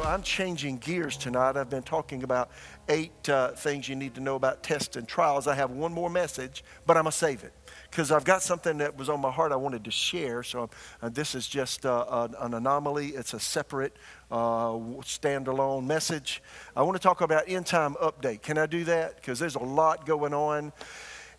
I'm changing gears tonight. I've been talking about eight things you need to know about tests and trials. I have one more message, but I'm going to save it because I've got something that was on my heart I wanted to share. So this is just an anomaly. It's a separate standalone message. I want to talk about end time update. Can I do that? Because there's a lot going on.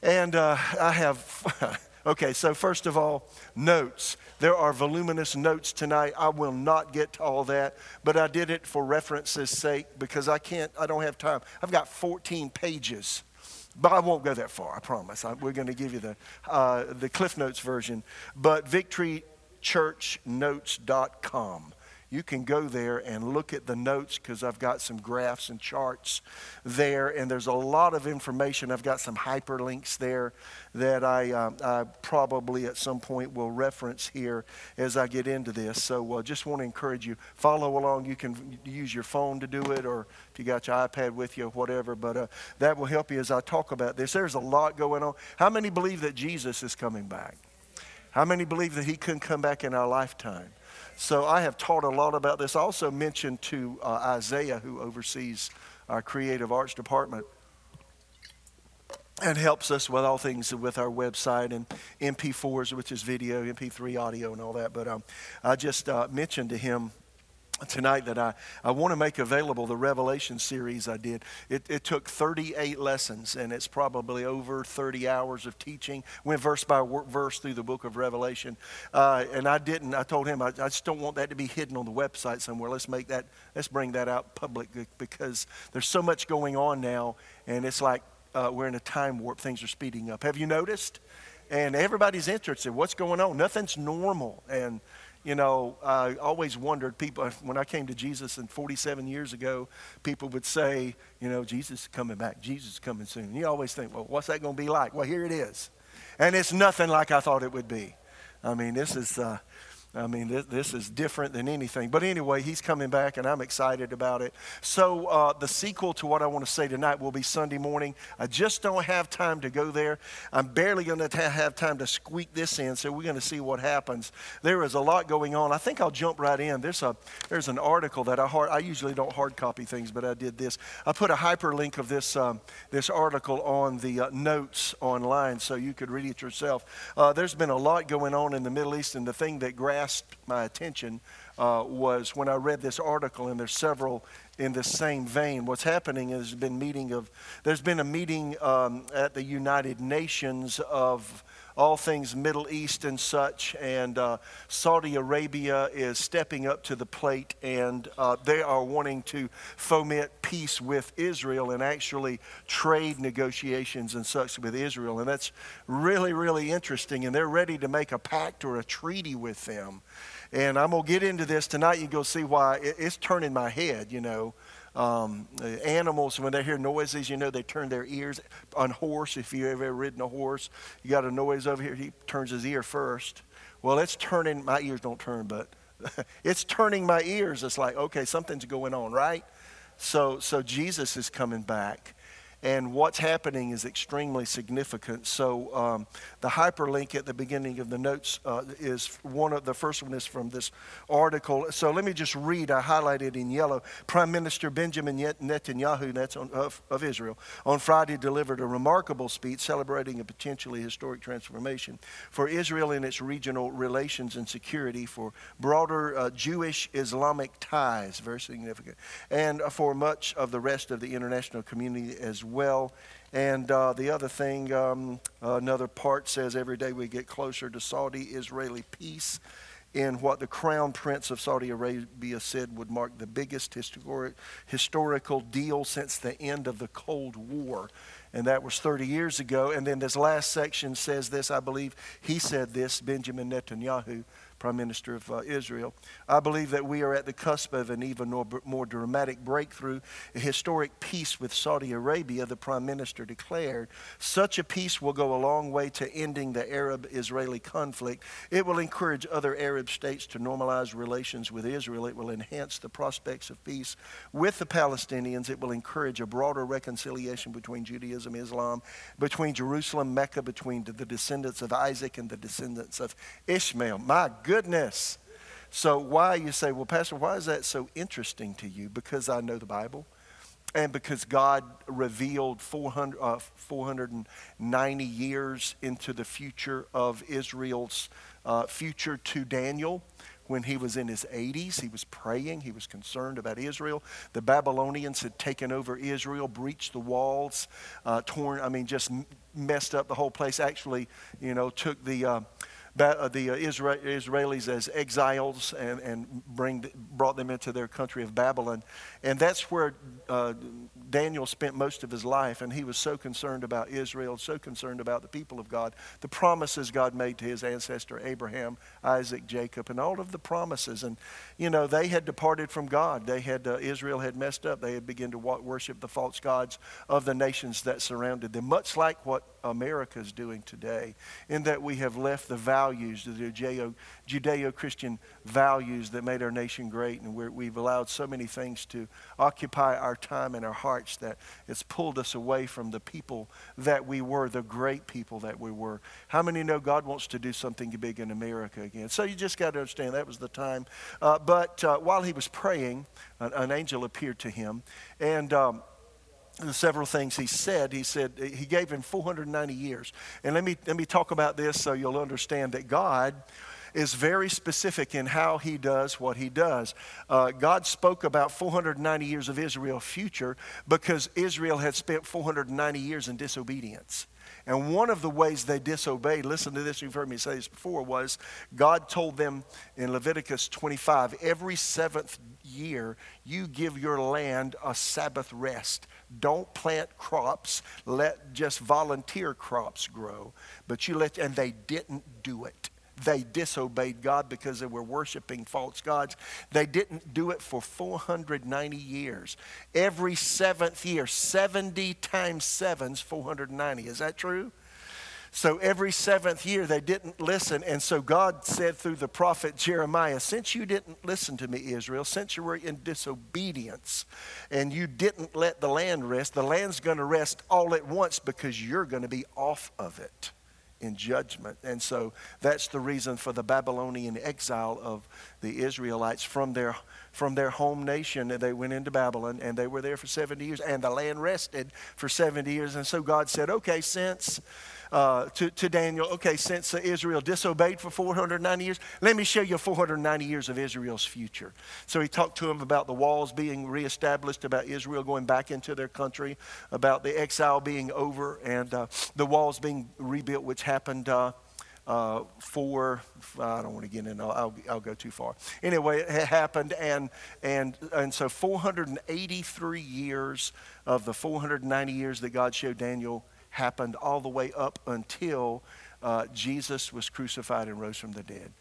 And I have... Okay, so first of all, notes. There are voluminous notes tonight. I will not get to all that, but I did it for reference's sake because I don't have time. I've got 14 pages, but I won't go that far, I promise. We're going to give you the Cliff Notes version, but victorychurchnotes.com. You can go there and look at the notes because I've got some graphs and charts there, and there's a lot of information. I've got some hyperlinks there that I probably at some point will reference here as I get into this. So just want to encourage you, follow along. You can use your phone to do it, or if you got your iPad with you or whatever, but that will help you as I talk about this. There's a lot going on. How many believe that Jesus is coming back? How many believe that he couldn't come back in our lifetime? So I have taught a lot about this. I also mentioned to Isaiah, who oversees our creative arts department and helps us with all things with our website and MP4s, which is video, MP3 audio and all that. But I just mentioned to him tonight that I want to make available the Revelation series I did. It took 38 lessons, and it's probably over 30 hours of teaching. Went verse by verse through the book of Revelation. And I told him, I just don't want that to be hidden on the website somewhere. Let's bring that out public because there's so much going on now, and it's like we're in a time warp. Things are speeding up. Have you noticed? And everybody's interested. What's going on? Nothing's normal. And you know, I always wondered, people, when I came to Jesus 47 years ago, people would say, you know, Jesus is coming back. Jesus is coming soon. And you always think, well, what's that going to be like? Well, here it is. And it's nothing like I thought it would be. I mean, this is different than anything. But anyway, he's coming back, and I'm excited about it. So the sequel to what I want to say tonight will be Sunday morning. I just don't have time to go there. I'm barely going to have time to squeak this in, so we're going to see what happens. There is a lot going on. I think I'll jump right in. There's an article that I usually don't hard copy things, but I did this. I put a hyperlink of this article on the notes online so you could read it yourself. There's been a lot going on in the Middle East, and the thing that grasped my attention was when I read this article, and there's several in the same vein. What's happening is there's been a meeting at the United Nations of all things Middle East and such, and Saudi Arabia is stepping up to the plate, and they are wanting to foment peace with Israel and actually trade negotiations and such with Israel, and that's really, really interesting, and they're ready to make a pact or a treaty with them. And I'm going to get into this tonight. You can go see why it's turning my head, you know. Animals, when they hear noises, you know, they turn their ears. On horse, if you've ever ridden a horse, you got a noise over here, he turns his ear first. Well, it's turning, my ears don't turn, but it's turning my ears. It's like, okay, something's going on, right? So Jesus is coming back. And what's happening is extremely significant. So the hyperlink at the beginning of the notes is the first one is from this article. So let me just read. I highlighted in yellow. Prime Minister Benjamin Netanyahu, of Israel, on Friday delivered a remarkable speech celebrating a potentially historic transformation for Israel in its regional relations and security, for broader Jewish-Islamic ties, very significant, and for much of the rest of the international community as well. And the other thing, another part says, every day we get closer to Saudi-Israeli peace in what the Crown Prince of Saudi Arabia said would mark the biggest historical deal since the end of the Cold War. And that was 30 years ago. And then this last section says this, I believe he said this, Benjamin Netanyahu, Prime Minister of Israel. I believe that we are at the cusp of an even more dramatic breakthrough, a historic peace with Saudi Arabia, the Prime Minister declared. Such a peace will go a long way to ending the Arab-Israeli conflict. It will encourage other Arab states to normalize relations with Israel. It will enhance the prospects of peace with the Palestinians. It will encourage a broader reconciliation between Judaism and Islam, between Jerusalem, Mecca, between the descendants of Isaac and the descendants of Ishmael. My goodness. So why, you say, well, Pastor, why is that so interesting to you? Because I know the Bible, and because God revealed 490 years into the future of Israel's future to Daniel. When he was in his 80s, he was praying. He was concerned about Israel. The Babylonians had taken over Israel, breached the walls, just messed up the whole place. Actually, took the Israelis as exiles and brought them into their country of Babylon. And that's where Daniel spent most of his life, and he was so concerned about Israel, so concerned about the people of God, the promises God made to his ancestor Abraham, Isaac, Jacob, and all of the promises. And, they had departed from God. They had, Israel had messed up. They had begun to worship the false gods of the nations that surrounded them, much like what America is doing today, in that we have left the values, the Judeo-Christian values that made our nation great, and we've allowed so many things to occupy our time and our hearts that it's pulled us away from the people that we were, the great people that we were. How many know God wants to do something big in America again? So you just got to understand that was the time. But while he was praying, an angel appeared to him, and several things he said. He said he gave him 490 years. And let me talk about this so you'll understand that God is very specific in how he does what he does. God spoke about 490 years of Israel's future because Israel had spent 490 years in disobedience. And one of the ways they disobeyed, listen to this, you've heard me say this before, was God told them in Leviticus 25, every seventh year you give your land a Sabbath rest. Don't plant crops, let just volunteer crops grow. But and they didn't do it. They disobeyed God because they were worshiping false gods. They didn't do it for 490 years. Every seventh year, 70 times 7 is 490. Is that true? So every seventh year they didn't listen. And so God said through the prophet Jeremiah, since you didn't listen to me, Israel, since you were in disobedience and you didn't let the land rest, the land's going to rest all at once because you're going to be off of it in judgment. And so that's the reason for the Babylonian exile of the Israelites from their home nation. They went into Babylon, and they were there for 70 years, and the land rested for 70 years. And so God said, okay, since to Daniel, okay, since Israel disobeyed for 490 years, let me show you 490 years of Israel's future. So he talked to him about the walls being reestablished, about Israel going back into their country, about the exile being over, and the walls being rebuilt, which happened I don't want to get into, I'll go too far. Anyway, it happened, and so 483 years of the 490 years that God showed Daniel happened all the way up until Jesus was crucified and rose from the dead.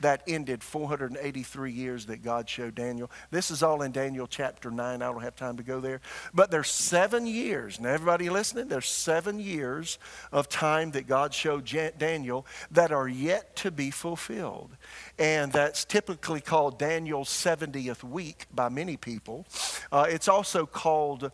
That ended 483 years that God showed Daniel. This is all in Daniel chapter 9. I don't have time to go there. But there's 7 years. Now, everybody listening, there's 7 years of time that God showed Daniel that are yet to be fulfilled. And that's typically called Daniel's 70th week by many people. It's also called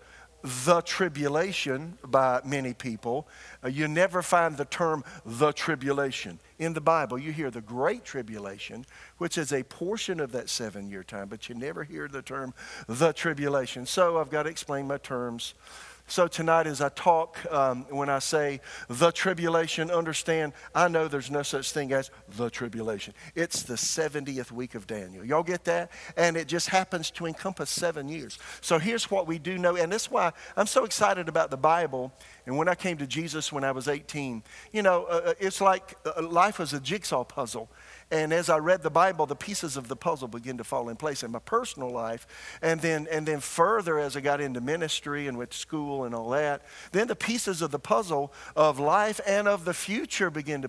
the tribulation by many people. You never find the term the tribulation in the Bible. You hear the great tribulation, which is a portion of that 7 year time, but you never hear the term the tribulation. So I've got to explain my terms. So tonight as I talk, when I say the tribulation, understand, I know there's no such thing as the tribulation. It's the 70th week of Daniel. Y'all get that? And it just happens to encompass 7 years. So here's what we do know, and that's why I'm so excited about the Bible. And when I came to Jesus when I was 18, it's like life was a jigsaw puzzle. And as I read the Bible, the pieces of the puzzle began to fall in place in my personal life. And then further, as I got into ministry and went to school and all that, then the pieces of the puzzle of life and of the future began to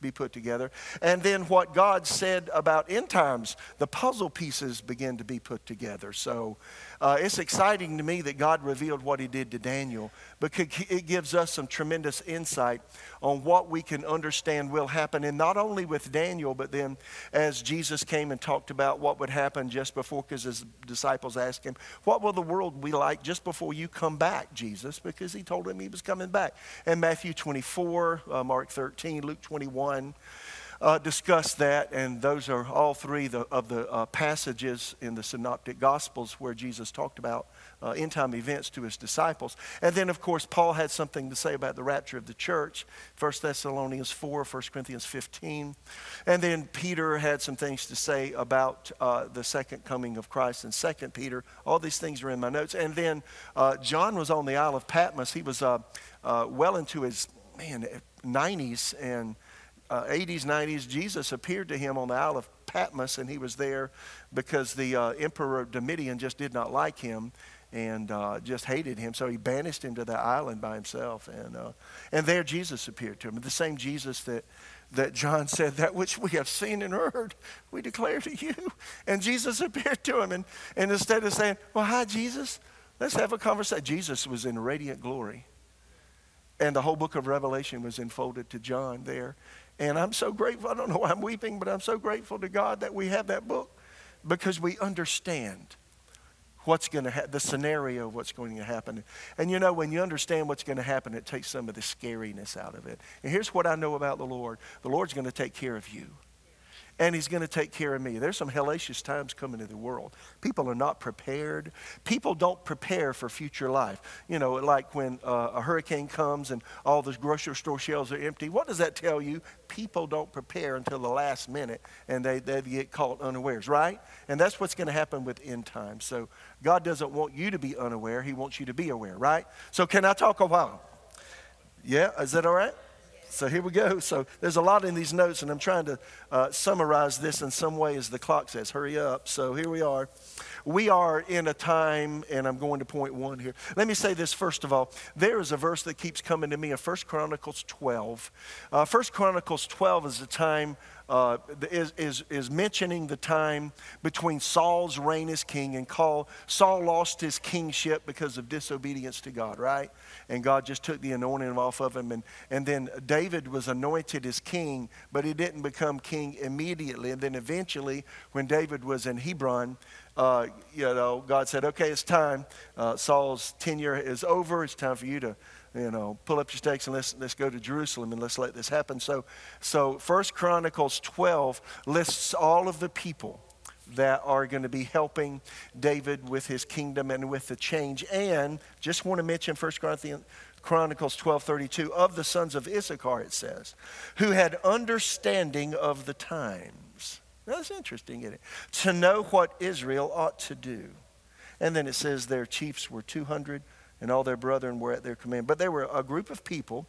be put together. And then what God said about end times, the puzzle pieces began to be put together. So it's exciting to me that God revealed what he did to Daniel, because it gives us some tremendous insight on what we can understand will happen. And not only with Daniel, but then as Jesus came and talked about what would happen just before, because his disciples asked him, what will the world be like just before you come back, Jesus? Because he told him he was coming back. And Matthew 24, Mark 13, Luke 21 discuss that. And those are all three of the passages in the Synoptic Gospels where Jesus talked about end time events to his disciples. And then, of course, Paul had something to say about the rapture of the church, First Thessalonians 4, First Corinthians 15. And then Peter had some things to say about the second coming of Christ in Second Peter. All these things are in my notes. And then John was on the Isle of Patmos. He was well into his 90s and 80s, 90s. Jesus appeared to him on the Isle of Patmos, and he was there because the Emperor Domitian just did not like him and just hated him. So he banished him to the island by himself. And there Jesus appeared to him. The same Jesus that John said, that which we have seen and heard, we declare to you. And Jesus appeared to him. And instead of saying, well, hi, Jesus, let's have a conversation. Jesus was in radiant glory. And the whole book of Revelation was unfolded to John there. And I'm so grateful. I don't know why I'm weeping, but I'm so grateful to God that we have that book, because we understand what's going to happen, the scenario of what's going to happen. And you know, when you understand what's going to happen, it takes some of the scariness out of it. And here's what I know about the Lord. The Lord's going to take care of you. And he's going to take care of me. There's some hellacious times coming to the world. People are not prepared. People don't prepare for future life. You know, like when a hurricane comes and all the grocery store shelves are empty. What does that tell you? People don't prepare until the last minute, and they get caught unawares, right? And that's what's going to happen with end times. So God doesn't want you to be unaware. He wants you to be aware, right? So can I talk a while? Yeah, is that all right? So here we go. So there's a lot in these notes, and I'm trying to summarize this in some way as the clock says, hurry up. So here we are. We are in a time, and I'm going to point one here. Let me say this first of all. There is a verse that keeps coming to me in First Chronicles 12. First Chronicles 12 is the time, is mentioning the time between Saul's reign as king and Saul lost his kingship because of disobedience to God, right? And God just took the anointing off of him. And then David was anointed as king, but he didn't become king immediately. And then eventually, when David was in Hebron, God said, okay, it's time. Saul's tenure is over. It's time for you to pull up your stakes and let's go to Jerusalem and let's let this happen. So First Chronicles 12 lists all of the people that are going to be helping David with his kingdom and with the change. And just want to mention First Chronicles 12:32, of the sons of Issachar, it says, who had understanding of the times. That's interesting, isn't it? To know what Israel ought to do. And then it says their chiefs were 200. And all their brethren were at their command. But there were a group of people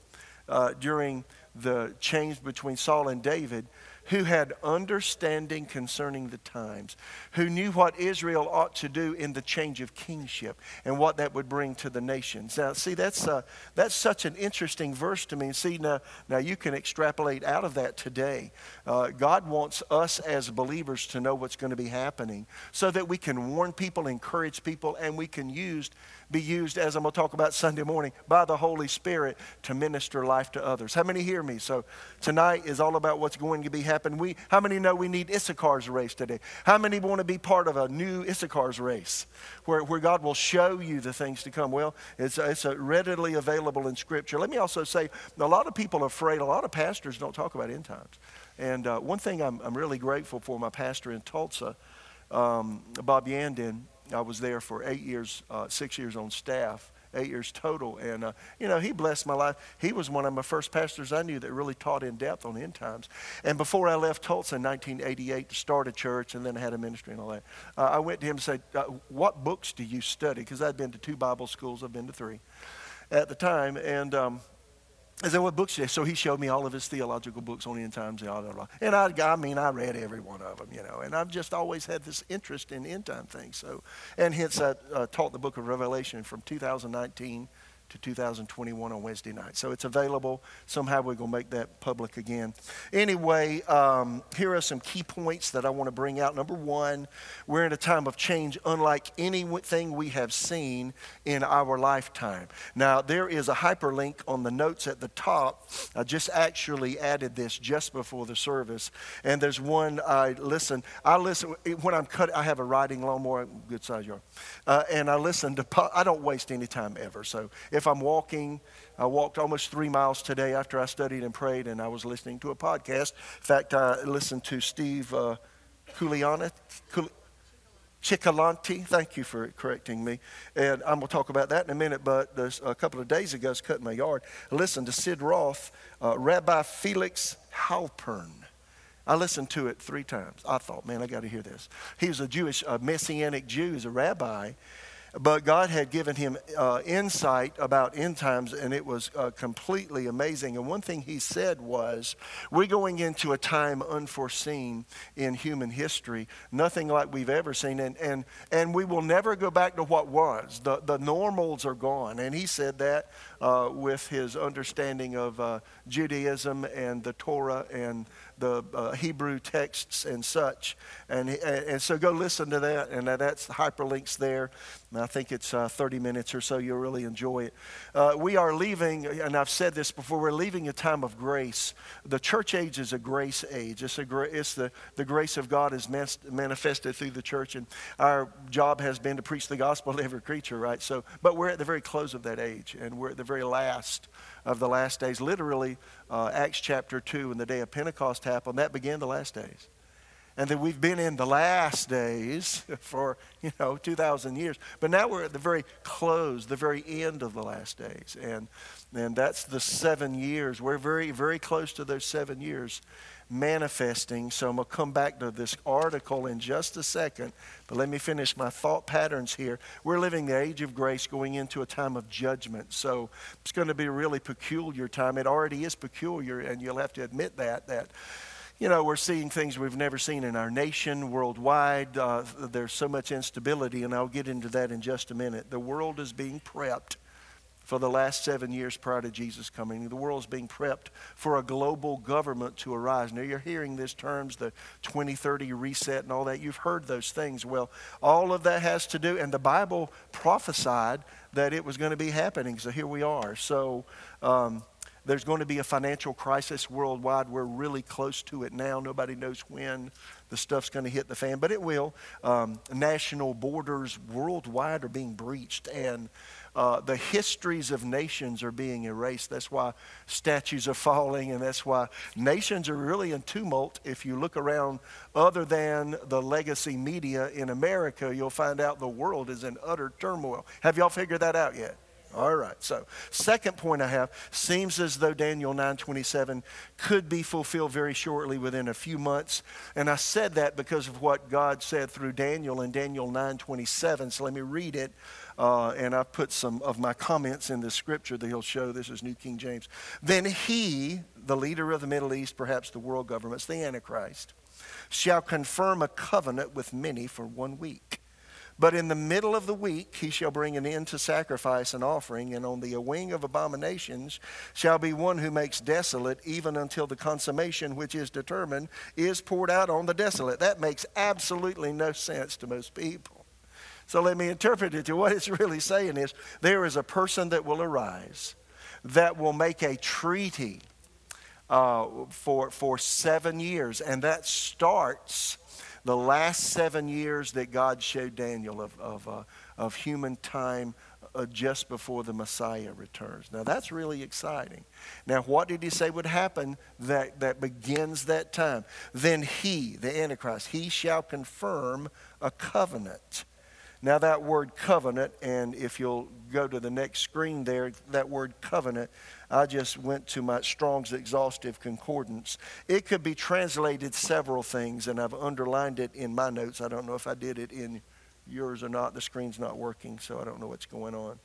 during the change between Saul and David who had understanding concerning the times, who knew what Israel ought to do in the change of kingship and what that would bring to the nations. Now, see, that's such an interesting verse to me. See, now you can extrapolate out of that today. God wants us as believers to know what's going to be happening so that we can warn people, encourage people, and we can be used, as I'm going to talk about Sunday morning, by the Holy Spirit to minister life to others. How many hear me? So tonight is all about what's going to be happening. How many know we need Issachar's race today? How many want to be part of a new Issachar's race where God will show you the things to come? Well, it's readily available in Scripture. Let me also say, a lot of people are afraid. A lot of pastors don't talk about end times. And one thing I'm really grateful for, my pastor in Tulsa, Bob Yandin. I was there for 8 years, 6 years on staff, 8 years total. And, he blessed my life. He was one of my first pastors I knew that really taught in depth on end times. And before I left Tulsa in 1988 to start a church and then I had a ministry and all that, I went to him and said, what books do you study? Because I'd been to 2 Bible schools. I've been to 3 at the time. And I said, what books you have? So he showed me all of his theological books on end times and all that. And I read every one of them, you know. And I've just always had this interest in end time things. So, and hence I taught the book of Revelation from 2019 to 2021 on Wednesday night. So it's available. Somehow we're going to make that public again. Anyway, here are some key points that I want to bring out. Number one, we're in a time of change unlike anything we have seen in our lifetime. Now, there is a hyperlink on the notes at the top. I just actually added this just before the service. And there's one, I listen, when I'm cutting, I have a riding lawnmower, good size yard. And I listen to, I don't waste any time ever, so if I'm walking, I walked almost 3 miles today after I studied and prayed, and I was listening to a podcast. In fact, I listened to Steve Cioccolanti. Thank you for correcting me. And I'm going to talk about that in a minute, but a couple of days ago, I was cutting my yard. I listened to Sid Roth, Rabbi Felix Halpern. I listened to it 3 times. I thought, man, I got to hear this. He was a Jewish, Messianic Jew. He was a rabbi. But God had given him insight about end times, and it was completely amazing. And one thing he said was, we're going into a time unforeseen in human history, nothing like we've ever seen. And we will never go back to what was. The normals are gone. And he said that with his understanding of Judaism and the Torah and the Hebrew texts and such. And so go listen to that, and that's the hyperlinks there. And I think it's 30 minutes or so. You'll really enjoy it. We are leaving, and I've said this before, we're leaving a time of grace. The church age is a grace age. It's the grace of God is manifested through the church, and our job has been to preach the gospel to every creature, right? So, but we're at the very close of that age, and we're at the very last of the last days. Literally, Acts chapter 2, when the day of Pentecost happened, that began the last days. And then we've been in the last days for, 2,000 years. But now we're at the very close, the very end of the last days. And that's the 7 years. We're very, very close to those 7 years manifesting. So I'm going to come back to this article in just a second. But let me finish my thought patterns here. We're living the age of grace going into a time of judgment. So it's going to be a really peculiar time. It already is peculiar, and you'll have to admit that. We're seeing things we've never seen in our nation, worldwide. There's so much instability, and I'll get into that in just a minute. The world is being prepped for the last 7 years prior to Jesus coming. The world's being prepped for a global government to arise. Now, you're hearing these terms, the 2030 reset and all that. You've heard those things. Well, all of that has to do, and the Bible prophesied that it was going to be happening, so here we are. So, there's going to be a financial crisis worldwide. We're really close to it now. Nobody knows when the stuff's going to hit the fan, but it will. National borders worldwide are being breached, and the histories of nations are being erased. That's why statues are falling, and that's why nations are really in tumult. If you look around other than the legacy media in America, you'll find out the world is in utter turmoil. Have y'all figured that out yet? All right, so second point I have, seems as though Daniel 9:27 could be fulfilled very shortly within a few months. And I said that because of what God said through Daniel in Daniel 9:27. So let me read it. And I put some of my comments in the scripture that he'll show. This is New King James. Then he, the leader of the Middle East, perhaps the world governments, the Antichrist, shall confirm a covenant with many for 1 week. But in the middle of the week, he shall bring an end to sacrifice and offering, and on the wing of abominations shall be one who makes desolate, even until the consummation which is determined is poured out on the desolate. That makes absolutely no sense to most people. So let me interpret it to what it's really saying is, there is a person that will arise that will make a treaty for 7 years, and that starts the last 7 years that God showed Daniel of human time just before the Messiah returns. Now, that's really exciting. Now, what did he say would happen that begins that time? Then he, the Antichrist, he shall confirm a covenant. Now, that word covenant, and if you'll go to the next screen there, that word covenant, I just went to my Strong's Exhaustive Concordance. It could be translated several things, and I've underlined it in my notes. I don't know if I did it in yours or not. The screen's not working, so I don't know what's going on.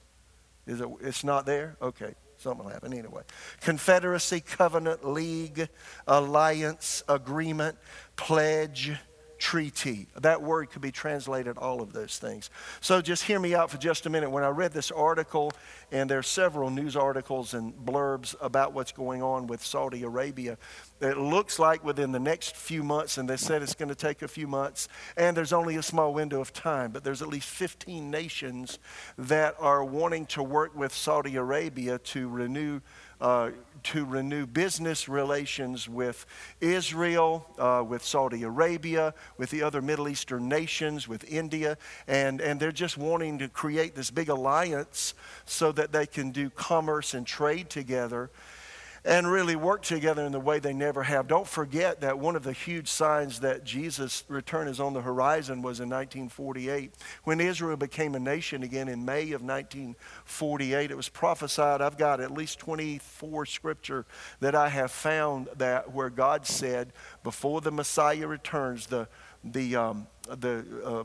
It's not there? Okay. Something will happen anyway. Confederacy, covenant, league, alliance, agreement, pledge, treaty. That word could be translated all of those things. So just hear me out for just a minute. When I read this article, and there are several news articles and blurbs about what's going on with Saudi Arabia, it looks like within the next few months, and they said it's going to take a few months, and there's only a small window of time, but there's at least 15 nations that are wanting to work with Saudi Arabia to renew business relations with Israel, with Saudi Arabia, with the other Middle Eastern nations, with India, and they're just wanting to create this big alliance so that they can do commerce and trade together and really work together in the way they never have. Don't forget that one of the huge signs that Jesus' return is on the horizon was in 1948. When Israel became a nation again in May of 1948, it was prophesied. I've got at least 24 scripture that I have found that where God said, before the Messiah returns,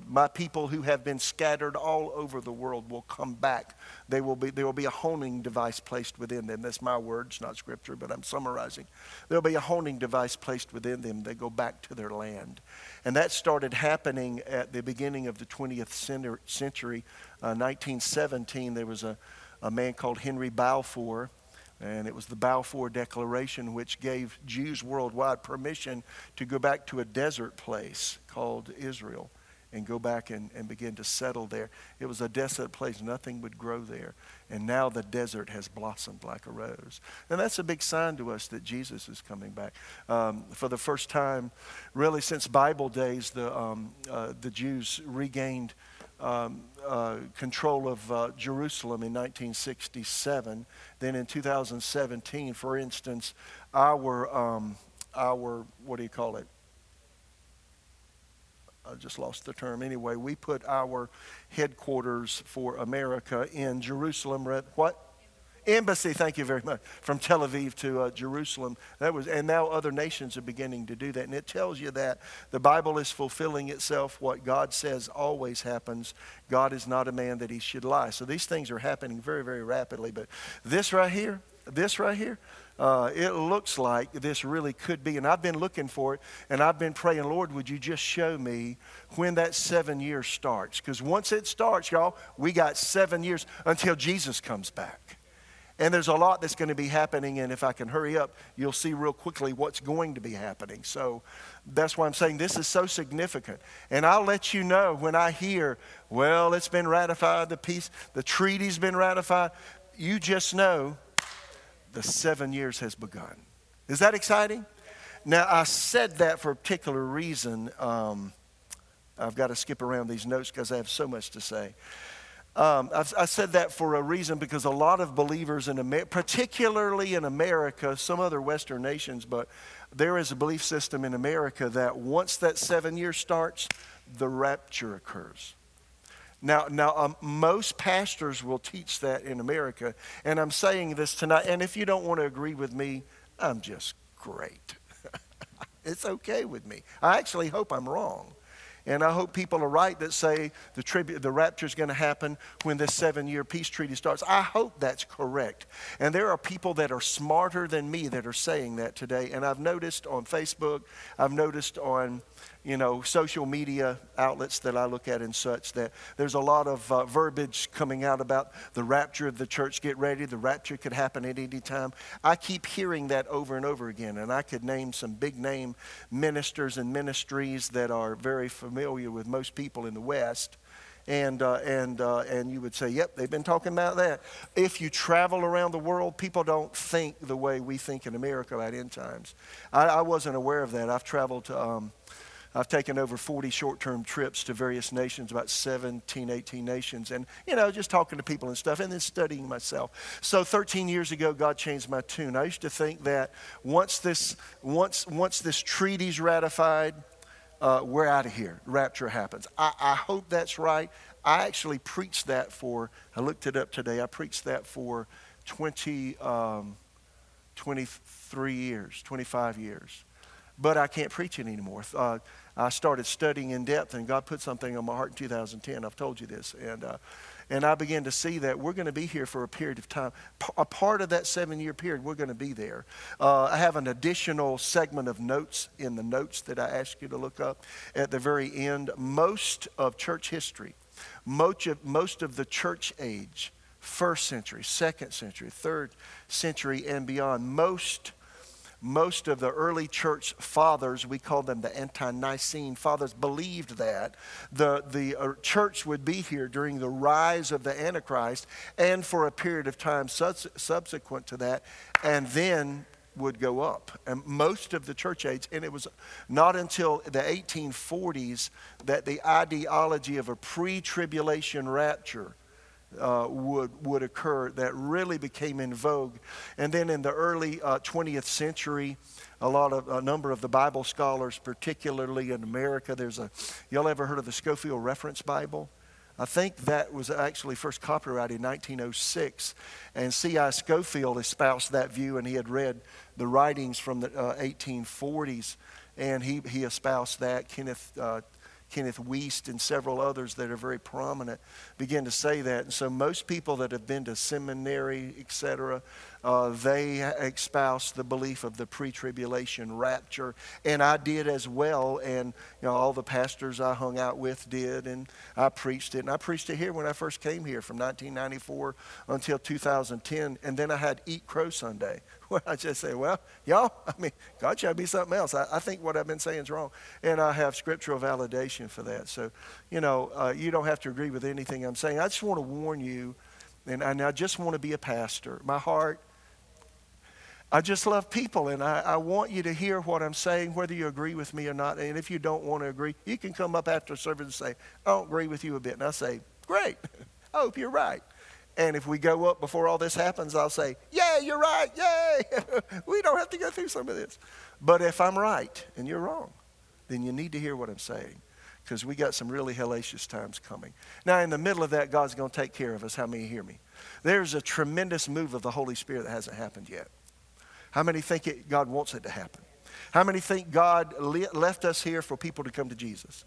my people who have been scattered all over the world will come back. There will be a honing device placed within them. That's my words, not scripture, but I'm summarizing. There'll be a honing device placed within them. They go back to their land. And that started happening at the beginning of the 20th century. 1917, there was a man called Henry Balfour. And it was the Balfour Declaration, which gave Jews worldwide permission to go back to a desert place called Israel and go back and begin to settle there. It was a desolate place. Nothing would grow there. And now the desert has blossomed like a rose. And that's a big sign to us that Jesus is coming back. For the first time, really since Bible days, the Jews regained control of Jerusalem in 1967. Then in 2017, for instance, our what do you call it? I just lost the term. Anyway, we put our headquarters for America in Jerusalem. What? Embassy, thank you very much, from Tel Aviv to Jerusalem. And now other nations are beginning to do that. And it tells you that the Bible is fulfilling itself. What God says always happens. God is not a man that he should lie. So these things are happening very, very rapidly. But this right here, it looks like this really could be. And I've been looking for it, and I've been praying, Lord, would you just show me when that 7 years starts? Because once it starts, y'all, we got 7 years until Jesus comes back. And there's a lot that's going to be happening, and if I can hurry up, you'll see real quickly what's going to be happening. So that's why I'm saying this is so significant. And I'll let you know when I hear, well, it's been ratified, the treaty's been ratified. You just know the 7 years has begun. Is that exciting? Now, I said that for a particular reason. I've got to skip around these notes because I have so much to say. I said that for a reason, because a lot of believers, particularly in America, some other Western nations, but there is a belief system in America that once that 7 years starts, the rapture occurs. Now, most pastors will teach that in America, and I'm saying this tonight, and if you don't want to agree with me, I'm just great. It's okay with me. I actually hope I'm wrong. And I hope people are right that say the rapture is going to happen when this 7-year peace treaty starts. I hope that's correct. And there are people that are smarter than me that are saying that today. And I've noticed on Facebook, I've noticed on social media outlets that I look at and such, that there's a lot of verbiage coming out about the rapture of the church. Get ready, the rapture could happen at any time. I keep hearing that over and over again. And I could name some big name ministers and ministries that are very familiar with most people in the West, and you would say, yep, they've been talking about that. If you travel around the world, people don't think the way we think in America about end times. I wasn't aware of that. I've traveled to, I've taken over 40 short-term trips to various nations, about 17, 18 nations, and just talking to people and stuff, and then studying myself. So 13 years ago, God changed my tune. I used to think that once this treaty's ratified, we're out of here. Rapture happens. I hope that's right. I actually preached that for, I looked it up today, I preached that for 23 years, 25 years. But I can't preach it anymore. I started studying in depth, and God put something on my heart in 2010. I've told you this. And I began to see that we're going to be here for a period of time. A part of that 7-year period, we're going to be there. I have an additional segment of notes in the notes that I ask you to look up at the very end. Most of church history, most of the church age, 1st century, 2nd century, 3rd century, and beyond, most of the early church fathers, we call them the anti-Nicene fathers, believed that the church would be here during the rise of the Antichrist and for a period of time subsequent to that, and then would go up. And most of the church age, and it was not until the 1840s that the ideology of a pre-tribulation rapture would occur, that really became in vogue. And then in the early 20th century, a number of the Bible scholars, particularly in America, y'all ever heard of the Scofield Reference Bible? I think that was actually first copyrighted in 1906, and C.I. Scofield espoused that view, and he had read the writings from the 1840s, and he espoused that. Kenneth Wiest and several others that are very prominent begin to say that. And so most people that have been to seminary, etc., they espouse the belief of the pre-tribulation rapture. And I did as well. And all the pastors I hung out with did. And I preached it. And I preached it here when I first came here from 1994 until 2010. And then I had Eat Crow Sunday, where I just say, well, y'all, God showed me something else. I think what I've been saying is wrong. And I have scriptural validation for that. So, you don't have to agree with anything I'm saying. I just want to warn you, and I just want to be a pastor. My heart, I just love people, and I want you to hear what I'm saying, whether you agree with me or not. And if you don't want to agree, you can come up after service and say, I don't agree with you a bit. And I say, great, I hope you're right. And if we go up before all this happens, I'll say, yeah, you're right, yay. We don't have to go through some of this. But if I'm right and you're wrong, then you need to hear what I'm saying, because we got some really hellacious times coming. Now, in the middle of that, God's going to take care of us. How many hear me? There's a tremendous move of the Holy Spirit that hasn't happened yet. How many think God wants it to happen? How many think God left us here for people to come to Jesus?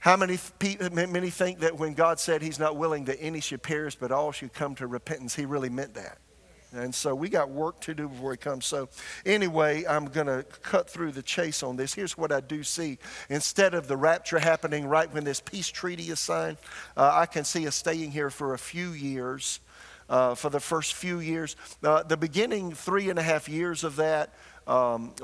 How many think that when God said he's not willing that any should perish, but all should come to repentance, he really meant that? And so we got work to do before he comes. So anyway, I'm going to cut through the chase on this. Here's what I do see. Instead of the rapture happening right when this peace treaty is signed, I can see us staying here for a few years, for the first few years. The beginning 3.5 years of that,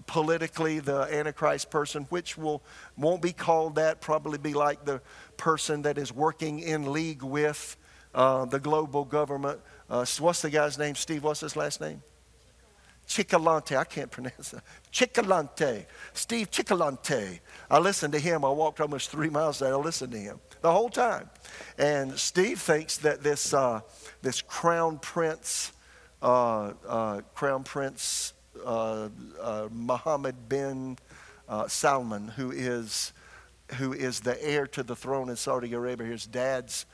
politically, the Antichrist person, which won't be called that, probably be like the person that is working in league with the global government. What's the guy's name, Steve? What's his last name? Cioccolanti. I can't pronounce that. Cioccolanti. Steve Cioccolanti. I listened to him. I walked almost 3 miles there. I listened to him the whole time. And Steve thinks that this Crown Prince Mohammed bin Salman, who is the heir to the throne in Saudi Arabia. His dad's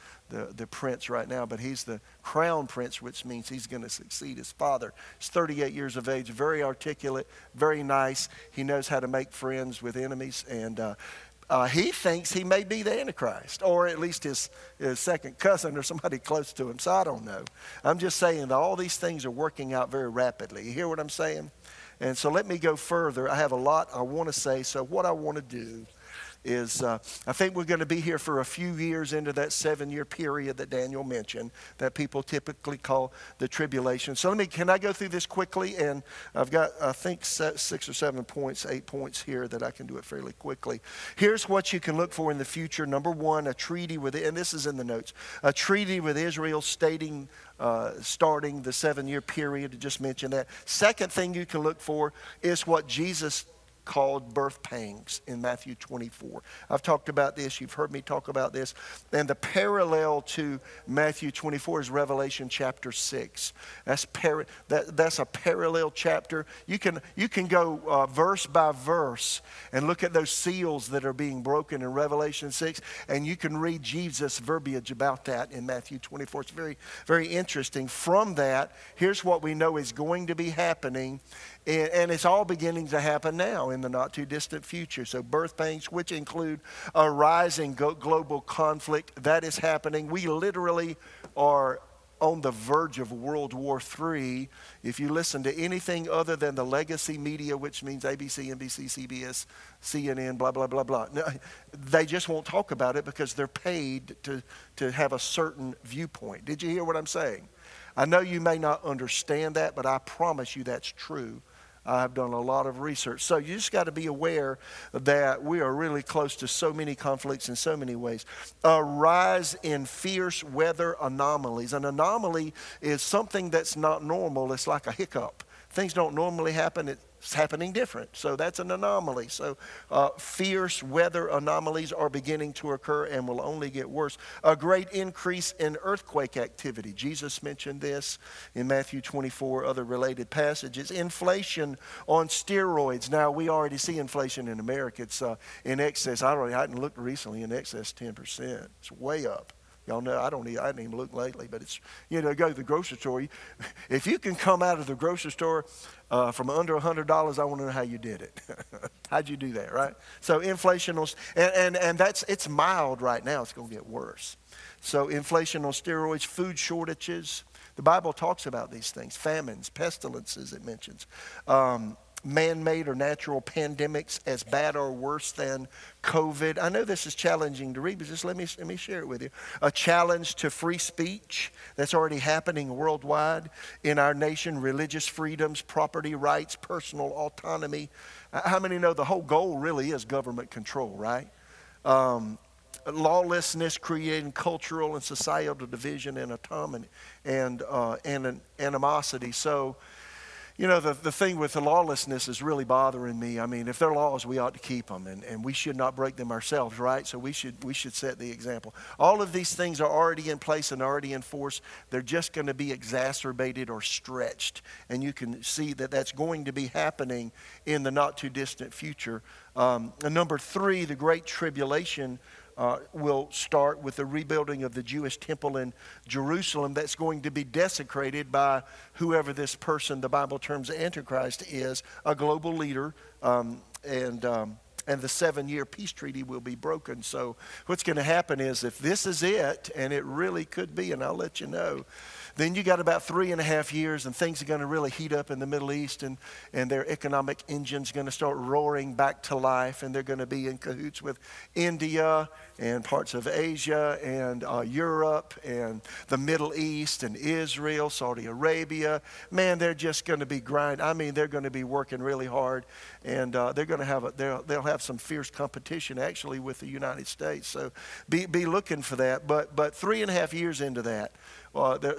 the prince right now, but he's the crown prince, which means he's going to succeed his father. He's 38 years of age, very articulate, very nice. He knows how to make friends with enemies, and he thinks he may be the Antichrist, or at least his second cousin or somebody close to him, so I don't know. I'm just saying that all these things are working out very rapidly. You hear what I'm saying? And so let me go further. I have a lot I want to say, so what I want to do is I think we're going to be here for a few years into that 7-year period that Daniel mentioned that people typically call the tribulation. So can I go through this quickly? And I've got, I think, 8 points here that I can do it fairly quickly. Here's what you can look for in the future. Number one, a treaty with, and this is in the notes, a treaty with Israel stating, starting the 7-year period. I just mentioned that. Second thing you can look for is what Jesus called birth pangs in Matthew 24. I've talked about this. You've heard me talk about this. And the parallel to Matthew 24 is Revelation chapter 6. That's a parallel chapter. You can go verse by verse and look at those seals that are being broken in Revelation 6, and you can read Jesus' verbiage about that in Matthew 24. It's very, very interesting. From that, here's what we know is going to be happening And it's all beginning to happen now in the not too distant future. So birth pains, which include a rising global conflict, that is happening. We literally are on the verge of World War III. If you listen to anything other than the legacy media, which means ABC, NBC, CBS, CNN, blah, blah, blah, blah. No, they just won't talk about it because they're paid to have a certain viewpoint. Did you hear what I'm saying? I know you may not understand that, but I promise you that's true. I've done a lot of research. So you just got to be aware that we are really close to so many conflicts in so many ways. A rise in fierce weather anomalies. An anomaly is something that's not normal. It's like a hiccup. Things don't normally happen. It's happening different. So that's an anomaly. So fierce weather anomalies are beginning to occur and will only get worse. A great increase in earthquake activity. Jesus mentioned this in Matthew 24, other related passages. Inflation on steroids. Now, we already see inflation in America. It's in excess. I hadn't looked recently, in excess 10%. It's way up. Y'all know, I didn't even look lately, but it's, go to the grocery store. If you can come out of the grocery store from under $100, I want to know how you did it. How'd you do that, right? So inflation on, and that's, it's mild right now. It's going to get worse. So inflation on steroids, food shortages. The Bible talks about these things. Famines, pestilences, it mentions. Man-made or natural pandemics as bad or worse than COVID. I know this is challenging to read, but just let me share it with you. A challenge to free speech that's already happening worldwide in our nation. Religious freedoms, property rights, personal autonomy. How many know the whole goal really is government control, right? Lawlessness creating cultural and societal division and autonomy and animosity. So, the thing with the lawlessness is really bothering me. I mean, if they're laws, we ought to keep them, and we should not break them ourselves, right? So we should set the example. All of these things are already in place and already in force. They're just going to be exacerbated or stretched, and you can see that that's going to be happening in the not-too-distant future. And number three, the Great Tribulation will start with the rebuilding of the Jewish temple in Jerusalem that's going to be desecrated by whoever this person, the Bible terms Antichrist, is, a global leader, and the 7-year peace treaty will be broken. So what's going to happen is, if this is it, and it really could be, and I'll let you know, then you got about 3.5 years, and things are going to really heat up in the Middle East, and their economic engine's going to start roaring back to life, and they're going to be in cahoots with India and parts of Asia and Europe and the Middle East and Israel, Saudi Arabia. Man, they're just going to be grinding. I mean, they're going to be working really hard, and they're going to have they'll have some fierce competition actually with the United States. So be looking for that. But 3.5 years into that,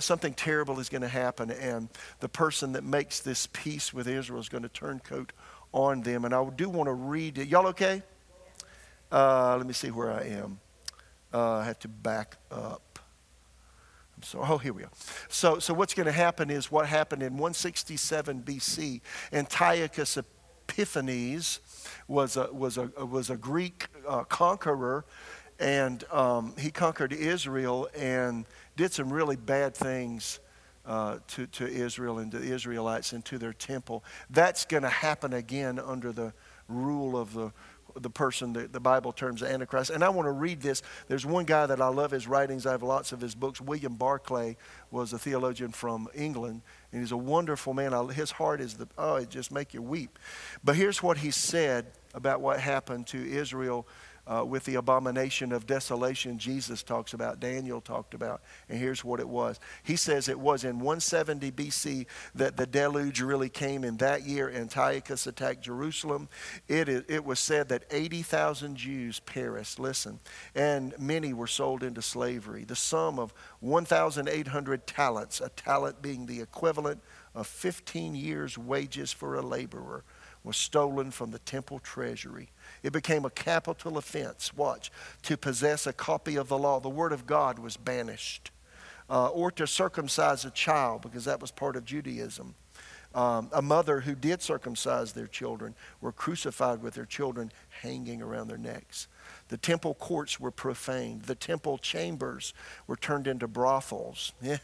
something terrible is going to happen, and the person that makes this peace with Israel is going to turncoat on them. And I do want to read it. Y'all okay? Let me see where I am. I have to back up. I'm sorry. Oh, here we are. So what's going to happen is what happened in 167 BC. Antiochus Epiphanes was a Greek conqueror, and he conquered Israel and did some really bad things to Israel and to the Israelites and to their temple. That's going to happen again under the rule of the person that the Bible terms Antichrist. And I want to read this. There's one guy that I love his writings. I have lots of his books. William Barclay was a theologian from England, and he's a wonderful man. His heart is it just make you weep. But here's what he said about what happened to Israel with the abomination of desolation Jesus talks about, Daniel talked about, and here's what it was. He says it was in 170 BC that the deluge really came. In that year, Antiochus attacked Jerusalem. It was said that 80,000 Jews perished, listen, and many were sold into slavery. The sum of 1,800 talents, a talent being the equivalent of 15 years' wages for a laborer, was stolen from the temple treasury. It became a capital offense, watch, to possess a copy of the law. The word of God was banished. Or to circumcise a child, because that was part of Judaism. A mother who did circumcise their children were crucified with their children hanging around their necks. The temple courts were profaned. The temple chambers were turned into brothels. Yeah.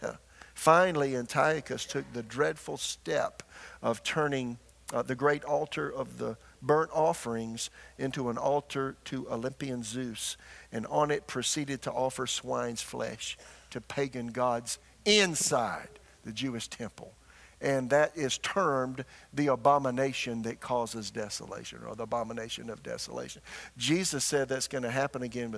Finally, Antiochus took the dreadful step of turning the great altar of the burnt offerings into an altar to Olympian Zeus, and on it proceeded to offer swine's flesh to pagan gods inside the Jewish temple. And that is termed the abomination that causes desolation, or the abomination of desolation. Jesus said that's going to happen again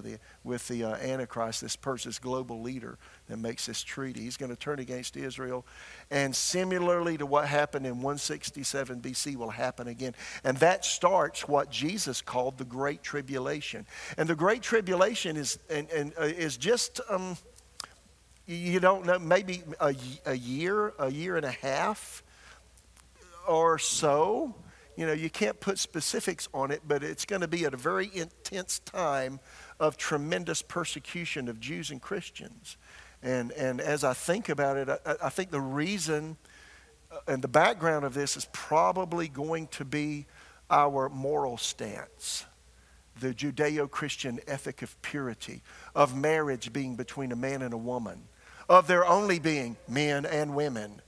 with the Antichrist, this person's global leader that makes this treaty. He's going to turn against Israel. And similarly to what happened in 167 BC will happen again. And that starts what Jesus called the Great Tribulation. And the Great Tribulation is just... you don't know, maybe a year and a half or so. You know, you can't put specifics on it, but it's going to be at a very intense time of tremendous persecution of Jews and Christians. And as I think about it, I think the reason and the background of this is probably going to be our moral stance. The Judeo-Christian ethic of purity, of marriage being between a man and a woman, of there only being men and women,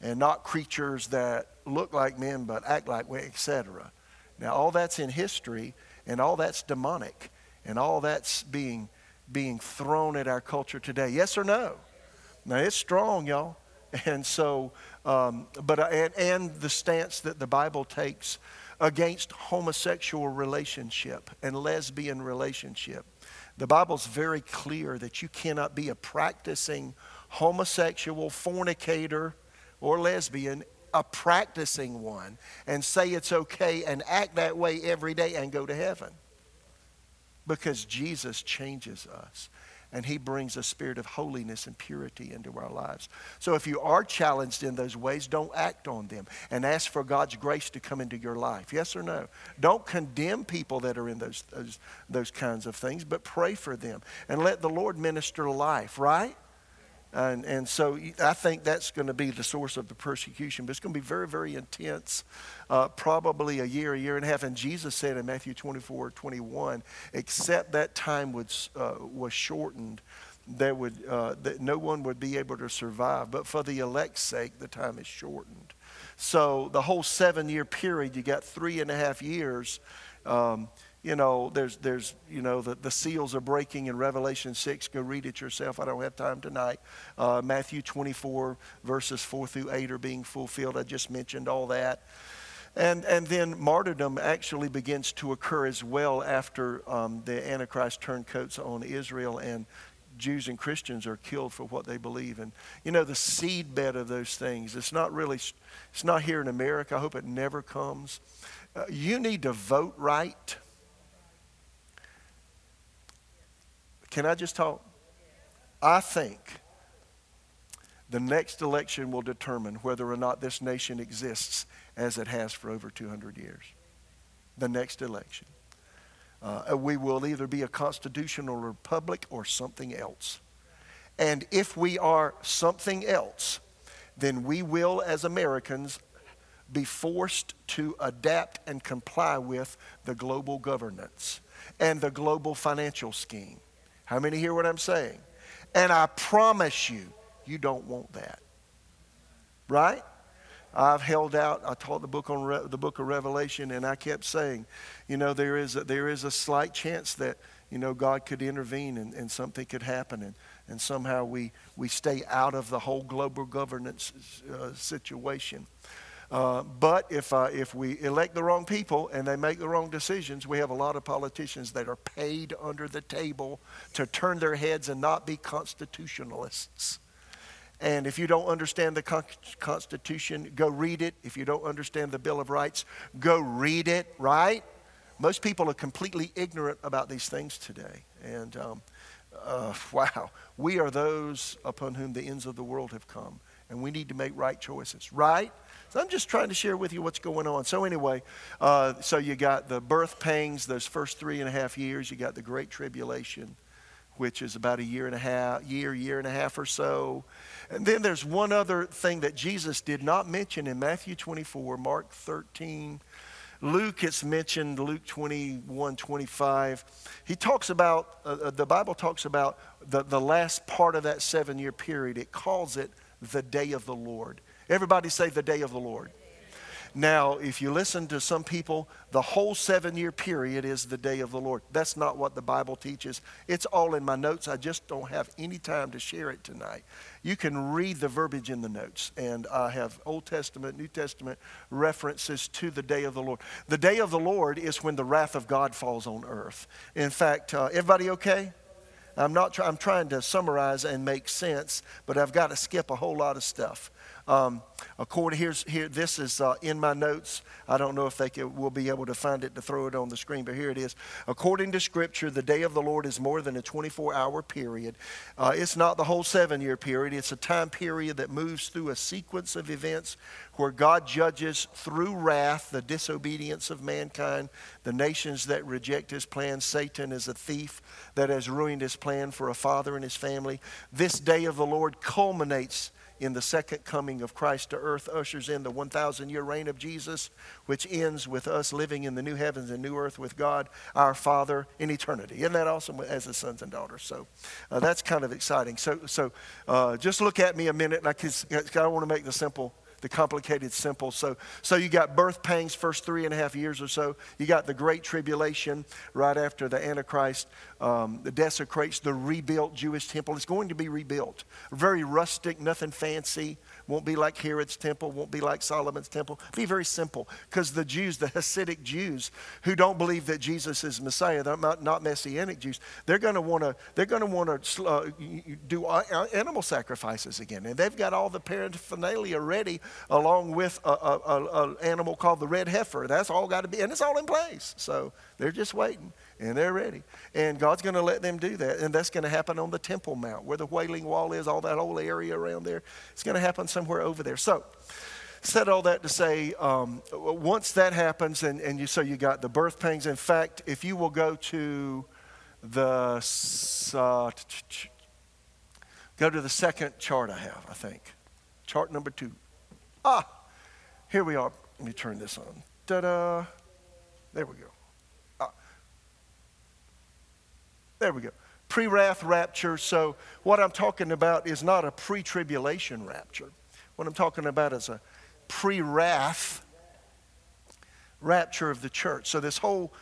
and not creatures that look like men but act like women, etc. Now, all that's in history, and all that's demonic, and all that's being thrown at our culture today. Yes or no? Now, it's strong, y'all. And so, and the stance that the Bible takes against homosexual relationship and lesbian relationship. The Bible's very clear that you cannot be a practicing homosexual, fornicator, or lesbian, a practicing one, and say it's okay and act that way every day and go to heaven. Because Jesus changes us, and he brings a spirit of holiness and purity into our lives. So if you are challenged in those ways, don't act on them and ask for God's grace to come into your life. Yes or no? Don't condemn people that are in those kinds of things, but pray for them and let the Lord minister life, right? And so I think that's going to be the source of the persecution. But it's going to be very, very intense, probably a year and a half. And Jesus said in Matthew 24:21, except that time was shortened, that no one would be able to survive. But for the elect's sake, the time is shortened. So the whole 7-year period, you got 3.5 years. You know, there's you know, the seals are breaking in Revelation 6. Go read it yourself. I don't have time tonight. Matthew 24, verses 4 through 8 are being fulfilled. I just mentioned all that. And then martyrdom actually begins to occur as well after the Antichrist turned coats on Israel, and Jews and Christians are killed for what they believe. And, you know, the seedbed of those things, it's not here in America. I hope it never comes. You need to vote right. Can I just talk? I think the next election will determine whether or not this nation exists as it has for over 200 years. The next election. We will either be a constitutional republic or something else. And if we are something else, then we will, as Americans, be forced to adapt and comply with the global governance and the global financial scheme. How many hear what I'm saying? And I promise you, you don't want that. Right? I've held out. I taught the book of Revelation, and I kept saying, you know, there is a slight chance that, you know, God could intervene and something could happen, and somehow we stay out of the whole global governance situation. But if we elect the wrong people and they make the wrong decisions, we have a lot of politicians that are paid under the table to turn their heads and not be constitutionalists. And if you don't understand the Constitution, go read it. If you don't understand the Bill of Rights, go read it, right? Most people are completely ignorant about these things today. And wow, we are those upon whom the ends of the world have come. And we need to make right choices, right? So I'm just trying to share with you what's going on. So anyway, so you got the birth pangs, those first 3.5 years. You got the Great Tribulation, which is about a year and a half or so. And then there's one other thing that Jesus did not mention in Matthew 24, Mark 13, Luke, it's mentioned, Luke 21, 25. He talks about, the Bible talks about the last part of that 7-year period. It calls it the Day of the Lord. Everybody say the Day of the Lord. Now, if you listen to some people, the whole 7-year period is the day of the Lord. That's not what the Bible teaches. It's all in my notes. I just don't have any time to share it tonight. You can read the verbiage in the notes, and I have Old Testament, New Testament references to the day of the Lord. The day of the Lord is when the wrath of God falls on earth. In fact, everybody okay? I'm trying to summarize and make sense, but I've got to skip a whole lot of stuff. This is in my notes. I don't know if we'll be able to find it to throw it on the screen, but here it is. According to Scripture, the day of the Lord is more than a 24-hour period. It's not the whole 7-year period. It's a time period that moves through a sequence of events where God judges through wrath the disobedience of mankind, the nations that reject his plan. Satan is a thief that has ruined his plan for a father and his family. This day of the Lord culminates in the second coming of Christ to earth, ushers in the 1,000-year reign of Jesus, which ends with us living in the new heavens and new earth with God, our Father, in eternity. Isn't that awesome as his sons and daughters? So that's kind of exciting. So just look at me a minute. Like I want to make the complicated simple. So you got birth pangs first 3.5 years or so. You got the Great Tribulation right after the Antichrist desecrates the rebuilt Jewish temple. It's going to be rebuilt. Very rustic, nothing fancy. Won't be like Herod's temple, won't be like Solomon's temple. Be very simple, because the Jews, the Hasidic Jews, who don't believe that Jesus is Messiah, they're not Messianic Jews. They're going to want to do animal sacrifices again, and they've got all the paraphernalia ready, along with an animal called the red heifer. That's all got to be, and it's all in place. So they're just waiting. And they're ready. And God's going to let them do that. And that's going to happen on the Temple Mount, where the Wailing Wall is, all that whole area around there. It's going to happen somewhere over there. So, said all that to say, once that happens, so you got the birth pangs. In fact, if you will go to the second chart I have, I think. Chart number 2. Here we are. Let me turn this on. Ta-da. There we go. There we go. Pre-wrath rapture. So what I'm talking about is not a pre-tribulation rapture. What I'm talking about is a pre-wrath rapture of the church. So this whole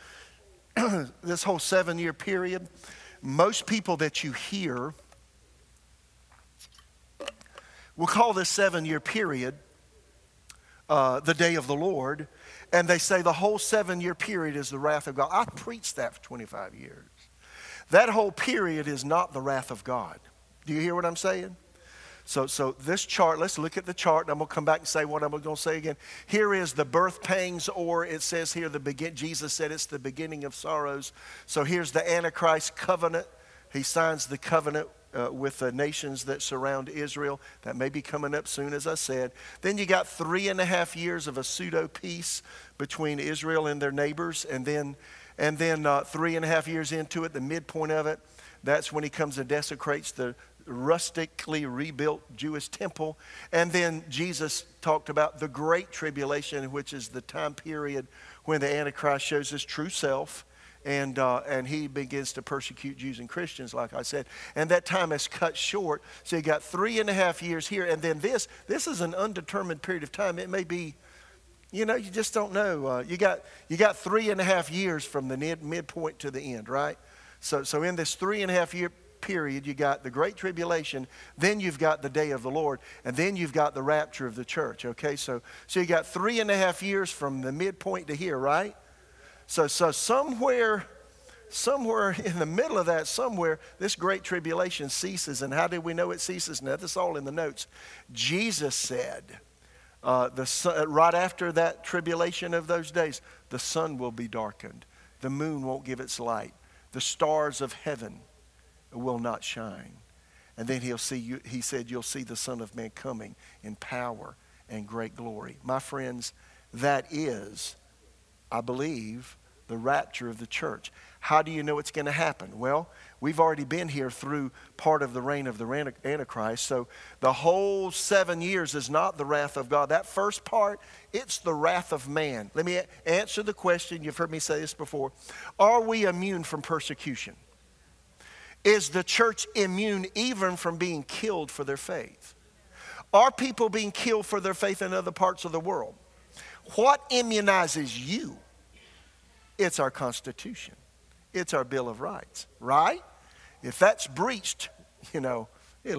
this whole 7-year period, most people that you hear will call this 7-year period the day of the Lord, and they say the whole 7-year period is the wrath of God. I preached that for 25 years. That whole period is not the wrath of God. Do you hear what I'm saying? So this chart, let's look at the chart, and I'm going to come back and say what I'm going to say again. Here is the birth pangs, or it says here, Jesus said it's the beginning of sorrows. So here's the Antichrist covenant. He signs the covenant with the nations that surround Israel. That may be coming up soon, as I said. Then you got 3.5 years of a pseudo-peace between Israel and their neighbors, and then 3.5 years into it, the midpoint of it, that's when he comes and desecrates the rustically rebuilt Jewish temple. And then Jesus talked about the Great Tribulation, which is the time period when the Antichrist shows his true self, and he begins to persecute Jews and Christians, like I said. And that time is cut short. So you got 3.5 years here. And then this is an undetermined period of time. It may be, you just don't know. You got 3.5 years from the midpoint to the end, right? So in this 3.5 year period, you got the Great Tribulation, then you've got the Day of the Lord, and then you've got the rapture of the church, okay? So you got 3.5 years from the midpoint to here, right? So somewhere in the middle of that, this Great Tribulation ceases. And how do we know it ceases? Now, this is all in the notes. Jesus said, right after that tribulation of those days, the sun will be darkened. The moon won't give its light. The stars of heaven will not shine. And then he said, you'll see the Son of Man coming in power and great glory. My friends, that is, I believe, the rapture of the church. How do you know it's going to happen? Well, we've already been here through part of the reign of the Antichrist. So the whole 7 years is not the wrath of God. That first part, it's the wrath of man. Let me answer the question. You've heard me say this before. Are we immune from persecution? Is the church immune even from being killed for their faith? Are people being killed for their faith in other parts of the world? What immunizes you? It's our Constitution. It's our Bill of Rights, right? If that's breached, it'll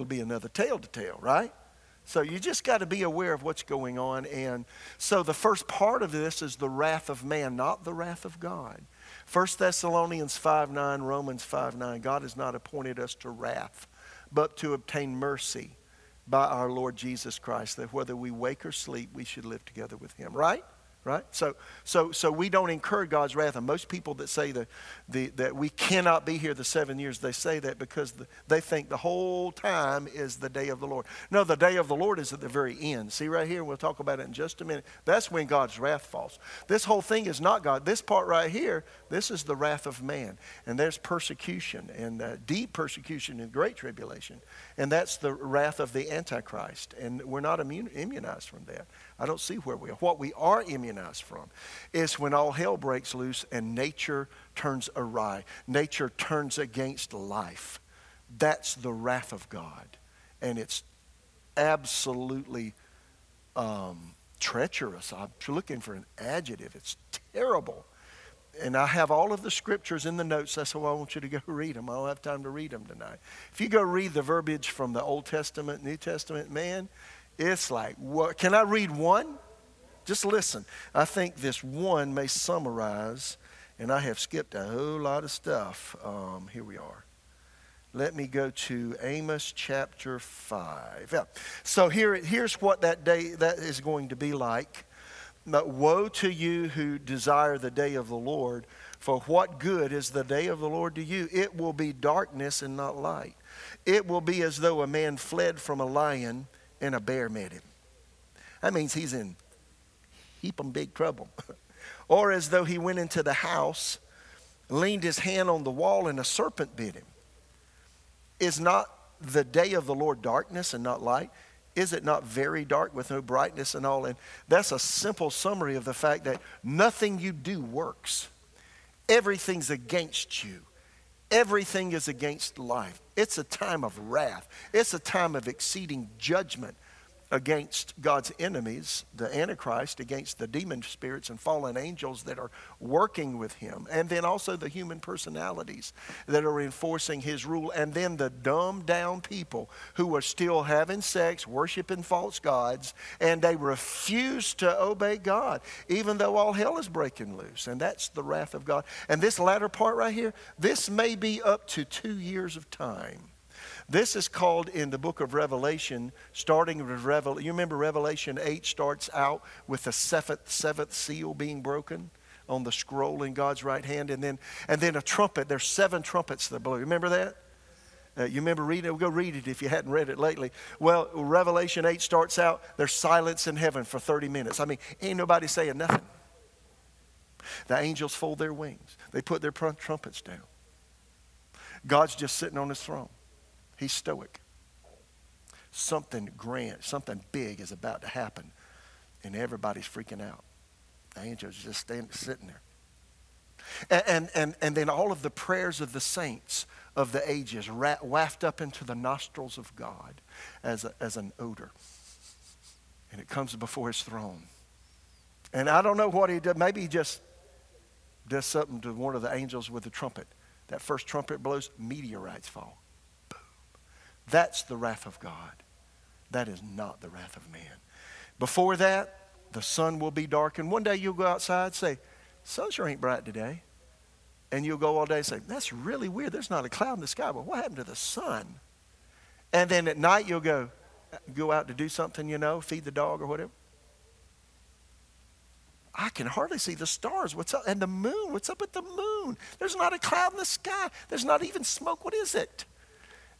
be another tale to tell, right? So you just got to be aware of what's going on. And so the first part of this is the wrath of man, not the wrath of God. First Thessalonians 5:9, Romans 5:9. God has not appointed us to wrath, but to obtain mercy by our Lord Jesus Christ, that whether we wake or sleep, we should live together with him, right? Right? So we don't incur God's wrath. And most people that say that we cannot be here the 7 years, they say that because they think the whole time is the day of the Lord. No, the day of the Lord is at the very end. See right here, we'll talk about it in just a minute. That's when God's wrath falls. This whole thing is not God. This part right here, this is the wrath of man. And there's persecution and deep persecution and great tribulation. And that's the wrath of the Antichrist. And we're not immunized from that. I don't see where we are. What we are immunized from is when all hell breaks loose and nature turns awry. Nature turns against life. That's the wrath of God. And it's absolutely treacherous. I'm looking for an adjective. It's terrible. And I have all of the scriptures in the notes. That's why I want you to go read them. I don't have time to read them tonight. If you go read the verbiage from the Old Testament, New Testament, man, it's like, what? Can I read one? Just listen. I think this one may summarize, and I have skipped a whole lot of stuff. Here we are. Let me go to Amos chapter 5. Yeah. So here's what that day that is going to be like. But woe to you who desire the day of the Lord, for what good is the day of the Lord to you? It will be darkness and not light. It will be as though a man fled from a lion and a bear met him. That means he's in heapin' big trouble. Or as though he went into the house, leaned his hand on the wall, and a serpent bit him. Is not the day of the Lord darkness and not light? Is it not very dark with no brightness and all? And that's a simple summary of the fact that nothing you do works. Everything's against you. Everything is against life. It's a time of wrath. It's a time of exceeding judgment against God's enemies, the Antichrist, against the demon spirits and fallen angels that are working with him. And then also the human personalities that are enforcing his rule. And then the dumbed down people who are still having sex, worshiping false gods, and they refuse to obey God, even though all hell is breaking loose. And that's the wrath of God. And this latter part right here, this may be up to 2 years of time. This is called in the book of Revelation, starting with Revelation. You remember Revelation 8 starts out with the seventh seal being broken on the scroll in God's right hand. And then a trumpet. There's seven trumpets that blow. Remember that? You remember reading it? Well, go read it if you hadn't read it lately. Well, Revelation 8 starts out, there's silence in heaven for 30 minutes. I mean, ain't nobody saying nothing. The angels fold their wings. They put their trumpets down. God's just sitting on his throne. He's stoic. Something grand, something big is about to happen, and everybody's freaking out. The angels just sitting there. And then all of the prayers of the saints of the ages waft up into the nostrils of God as an odor, and it comes before his throne. And I don't know what he did. Maybe he just does something to one of the angels with the trumpet. That first trumpet blows, meteorites fall. That's the wrath of God. That is not the wrath of man. Before that, the sun will be darkened. One day you'll go outside and say, sun sure ain't bright today. And you'll go all day and say, that's really weird. There's not a cloud in the sky. Well, what happened to the sun? And then at night you'll go out to do something, feed the dog or whatever. I can hardly see the stars. What's up? And the moon. What's up with the moon? There's not a cloud in the sky. There's not even smoke. What is it?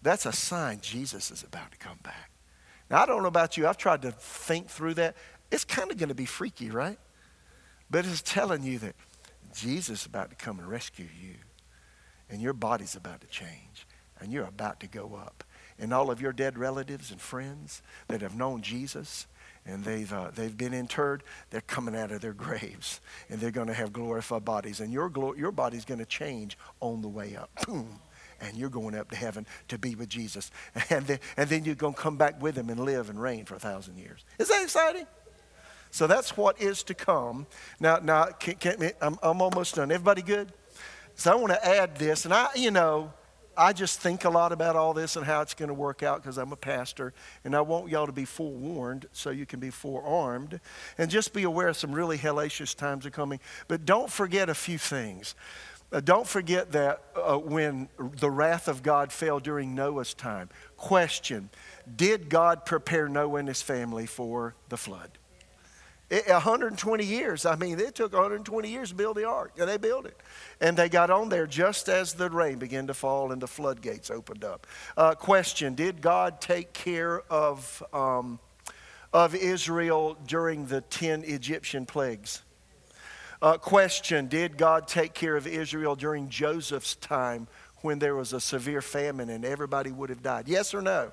That's a sign Jesus is about to come back. Now, I don't know about you. I've tried to think through that. It's kind of going to be freaky, right? But it's telling you that Jesus is about to come and rescue you. And your body's about to change. And you're about to go up. And all of your dead relatives and friends that have known Jesus and they've been interred, they're coming out of their graves. And they're going to have glorified bodies. And your body's going to change on the way up. Boom. And you're going up to heaven to be with Jesus. And then you're going to come back with him and live and reign for 1,000 years. Is that exciting? So that's what is to come. Now, I'm almost done. Everybody good? So I want to add this, and I just think a lot about all this and how it's going to work out because I'm a pastor, and I want y'all to be forewarned so you can be forearmed. And just be aware some really hellacious times are coming. But don't forget a few things. Don't forget that when the wrath of God fell during Noah's time. Question, did God prepare Noah and his family for the flood? 120 years. I mean, it took 120 years to build the ark, and they built it. And they got on there just as the rain began to fall and the floodgates opened up. Question, did God take care of Israel during the 10 Egyptian plagues? Question, did God take care of Israel during Joseph's time when there was a severe famine and everybody would have died? Yes or no?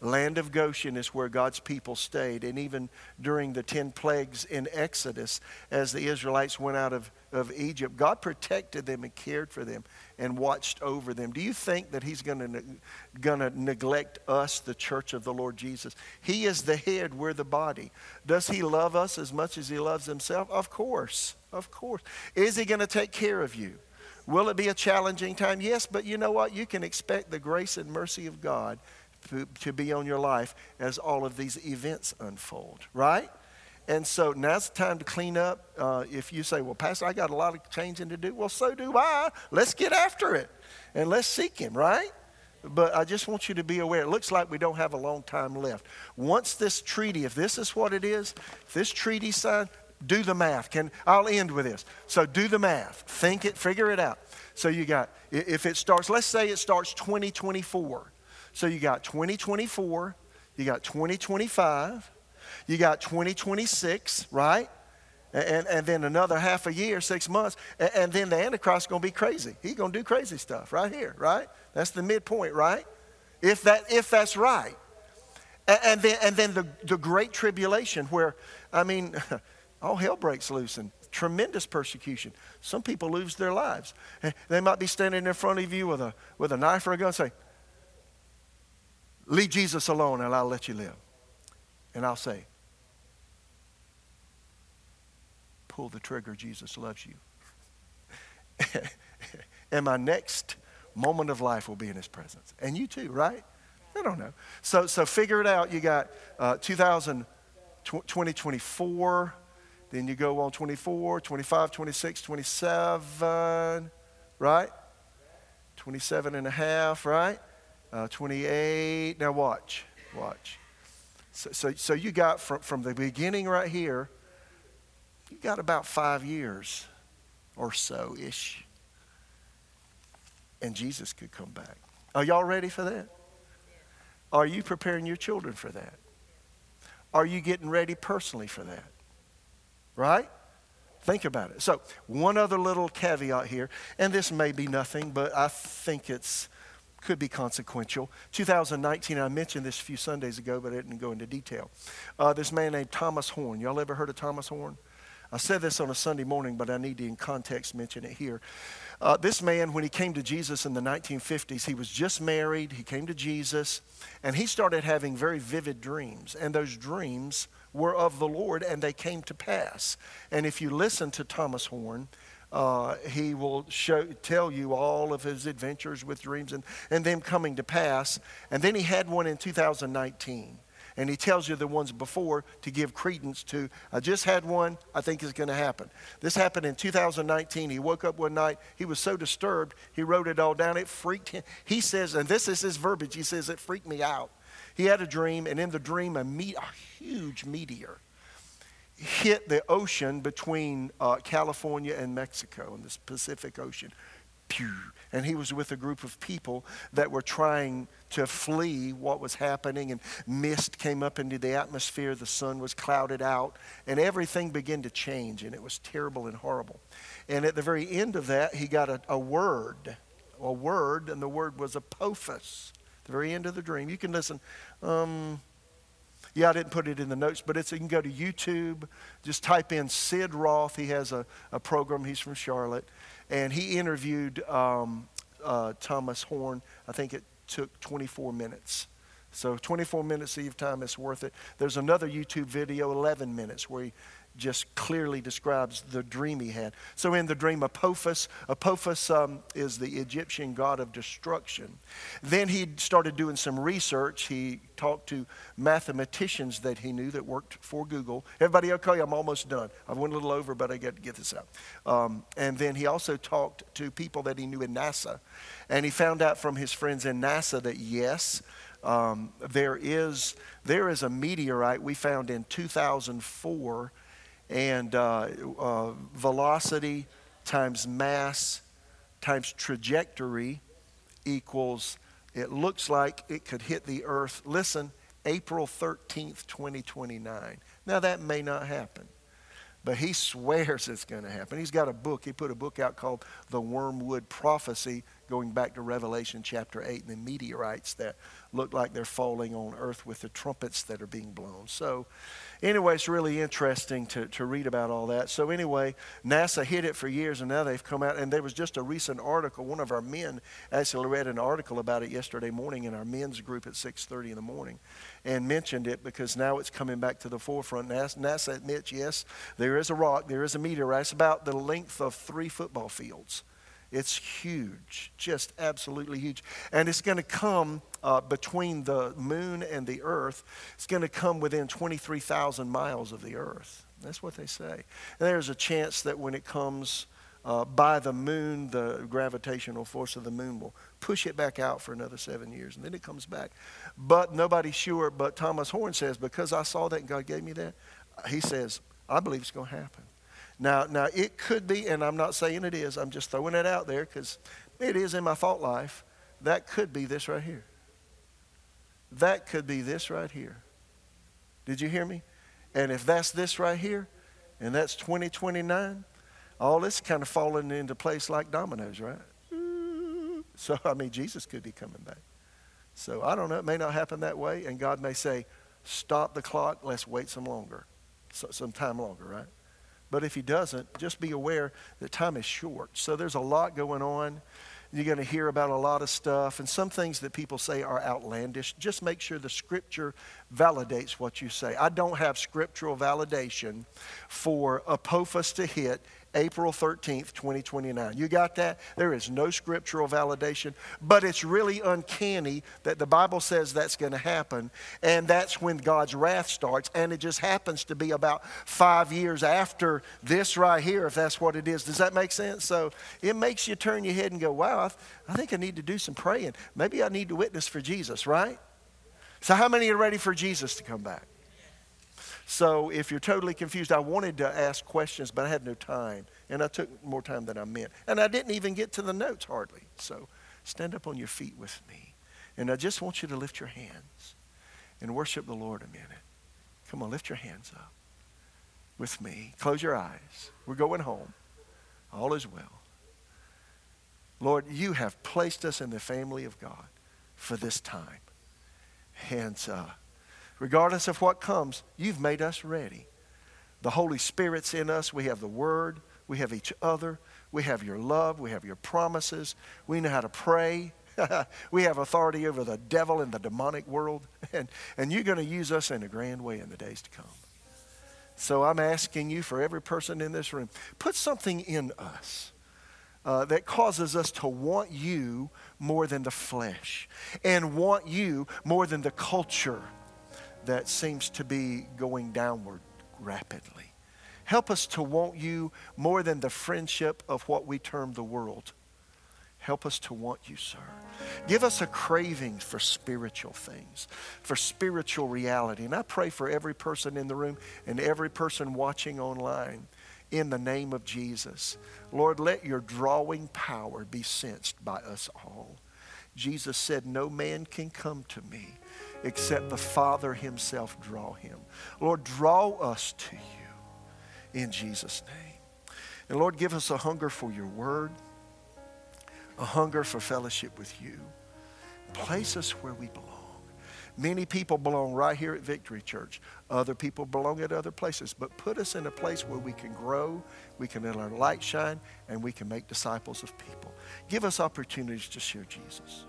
Land of Goshen is where God's people stayed. And even during the 10 plagues in Exodus, as the Israelites went out of Egypt, God protected them and cared for them and watched over them. Do you think that he's gonna neglect us, the church of the Lord Jesus? He is the head, we're the body. Does he love us as much as he loves himself? Of course, of course. Is he gonna take care of you? Will it be a challenging time? Yes, but you know what? You can expect the grace and mercy of God to be on your life as all of these events unfold, right? And so now's the time to clean up. If you say, well, Pastor, I got a lot of changing to do. Well, so do I. Let's get after it and let's seek him, right? But I just want you to be aware. It looks like we don't have a long time left. Once this treaty, if this is what it is, if this treaty signed, do the math. I'll end with this. So do the math. Think it, figure it out. So you got, if it starts, let's say it starts 2024. So you got 2024, you got 2025, you got 2026, right? And then another half a year, 6 months, and then the Antichrist is going to be crazy. He's going to do crazy stuff right here, right? That's the midpoint, right? If that's right. And then the Great Tribulation where, I mean, all hell breaks loose and tremendous persecution. Some people lose their lives. They might be standing in front of you with a knife or a gun and say, leave Jesus alone and I'll let you live. And I'll say, pull the trigger, Jesus loves you. And my next moment of life will be in his presence. And you too, right? I don't know. So figure it out. You got 2024. Then you go on 24, 25, 26, 27, right? 27 and a half, right? 28, now watch. So you got from the beginning right here, you got about 5 years or so-ish. And Jesus could come back. Are y'all ready for that? Are you preparing your children for that? Are you getting ready personally for that? Right? Think about it. So one other little caveat here, and this may be nothing, but I think it's, could be consequential. 2019, I mentioned this a few Sundays ago, but I didn't go into detail. This man named Thomas Horn. Y'all ever heard of Thomas Horn? I said this on a Sunday morning, but I need to, in context, mention it here. This man, when he came to Jesus in the 1950s, he was just married. He came to Jesus, and he started having very vivid dreams, and those dreams were of the Lord, and they came to pass. And if you listen to Thomas Horn, he will tell you all of his adventures with dreams and them coming to pass. And then he had one in 2019. And he tells you the ones before to give credence to, I just had one, I think it's going to happen. This happened in 2019. He woke up one night. He was so disturbed. He wrote it all down. It freaked him. He says, and this is his verbiage. He says, it freaked me out. He had a dream, and in the dream, a huge meteor hit the ocean between California and Mexico in the Pacific Ocean. Pew. And he was with a group of people that were trying to flee what was happening, and mist came up into the atmosphere. The sun was clouded out, and everything began to change, and it was terrible and horrible. And at the very end of that, he got a word, and the word was Apophis. At the very end of the dream. You can listen. Yeah, I didn't put it in the notes, but you can go to YouTube. Just type in Sid Roth. He has a program. He's from Charlotte. And he interviewed Thomas Horn. I think it took 24 minutes. So 24 minutes of your time is worth it. There's another YouTube video, 11 minutes, where he just clearly describes the dream he had. So in the dream, Apophis is the Egyptian god of destruction. Then he started doing some research. He talked to mathematicians that he knew that worked for Google. Everybody okay? I'm almost done. I went a little over, but I got to get this out. And then he also talked to people that he knew in NASA. And he found out from his friends in NASA that yes, there is a meteorite we found in 2004, and velocity times mass times trajectory equals, it looks like it could hit the earth, listen, April 13th, 2029. Now that may not happen, but he swears it's gonna happen. He's got a book, he put a book out called The Wormwood Prophecy, going back to Revelation chapter 8 and the meteorites that look like they're falling on earth with the trumpets that are being blown. So anyway, it's really interesting to read about all that. So anyway, NASA hid it for years, and now they've come out, and there was just a recent article. One of our men actually read an article about it yesterday morning in our men's group at 6:30 in the morning and mentioned it because now it's coming back to the forefront. NASA admits, yes, there is a rock, there is a meteorite. It's about the length of 3 football fields. It's huge, just absolutely huge. And it's going to come between the moon and the earth. It's going to come within 23,000 miles of the earth. That's what they say. And there's a chance that when it comes by the moon, the gravitational force of the moon will push it back out for another 7 years, and then it comes back. But nobody's sure, but Thomas Horn says, because I saw that and God gave me that, he says, I believe it's going to happen. Now it could be, and I'm not saying it is, I'm just throwing it out there because it is in my thought life. That could be this right here. That could be this right here. Did you hear me? And if that's this right here, and that's 2029, all this kind of falling into place like dominoes, right? So, I mean, Jesus could be coming back. So, I don't know, it may not happen that way, and God may say, stop the clock, let's wait some longer, some time longer, right? But if he doesn't, just be aware that time is short. So there's a lot going on. You're going to hear about a lot of stuff. And some things that people say are outlandish. Just make sure the scripture validates what you say. I don't have scriptural validation for Apophis to hit April 13th, 2029. You got that? There is no scriptural validation. But it's really uncanny that the Bible says that's going to happen. And that's when God's wrath starts. And it just happens to be about 5 years after this right here, if that's what it is. Does that make sense? So it makes you turn your head and go, wow, I think I need to do some praying. Maybe I need to witness for Jesus, right? So how many are ready for Jesus to come back? So if you're totally confused, I wanted to ask questions, but I had no time. And I took more time than I meant. And I didn't even get to the notes hardly. So stand up on your feet with me. And I just want you to lift your hands and worship the Lord a minute. Come on, lift your hands up with me. Close your eyes. We're going home. All is well. Lord, you have placed us in the family of God for this time. Hands up. Regardless of what comes, you've made us ready. The Holy Spirit's in us. We have the Word. We have each other. We have your love. We have your promises. We know how to pray. We have authority over the devil and the demonic world. And you're going to use us in a grand way in the days to come. So I'm asking you for every person in this room, put something in us that causes us to want you more than the flesh and want you more than the culture that seems to be going downward rapidly. Help us to want you more than the friendship of what we term the world. Help us to want you, sir. Give us a craving for spiritual things, for spiritual reality. And I pray for every person in the room and every person watching online in the name of Jesus. Lord, let your drawing power be sensed by us all. Jesus said, no man can come to me except the Father himself draw him. Lord, draw us to you in Jesus' name. And Lord, give us a hunger for your word, a hunger for fellowship with you. Place us where we belong. Many people belong right here at Victory Church. Other people belong at other places. But put us in a place where we can grow, we can let our light shine, and we can make disciples of people. Give us opportunities to share Jesus.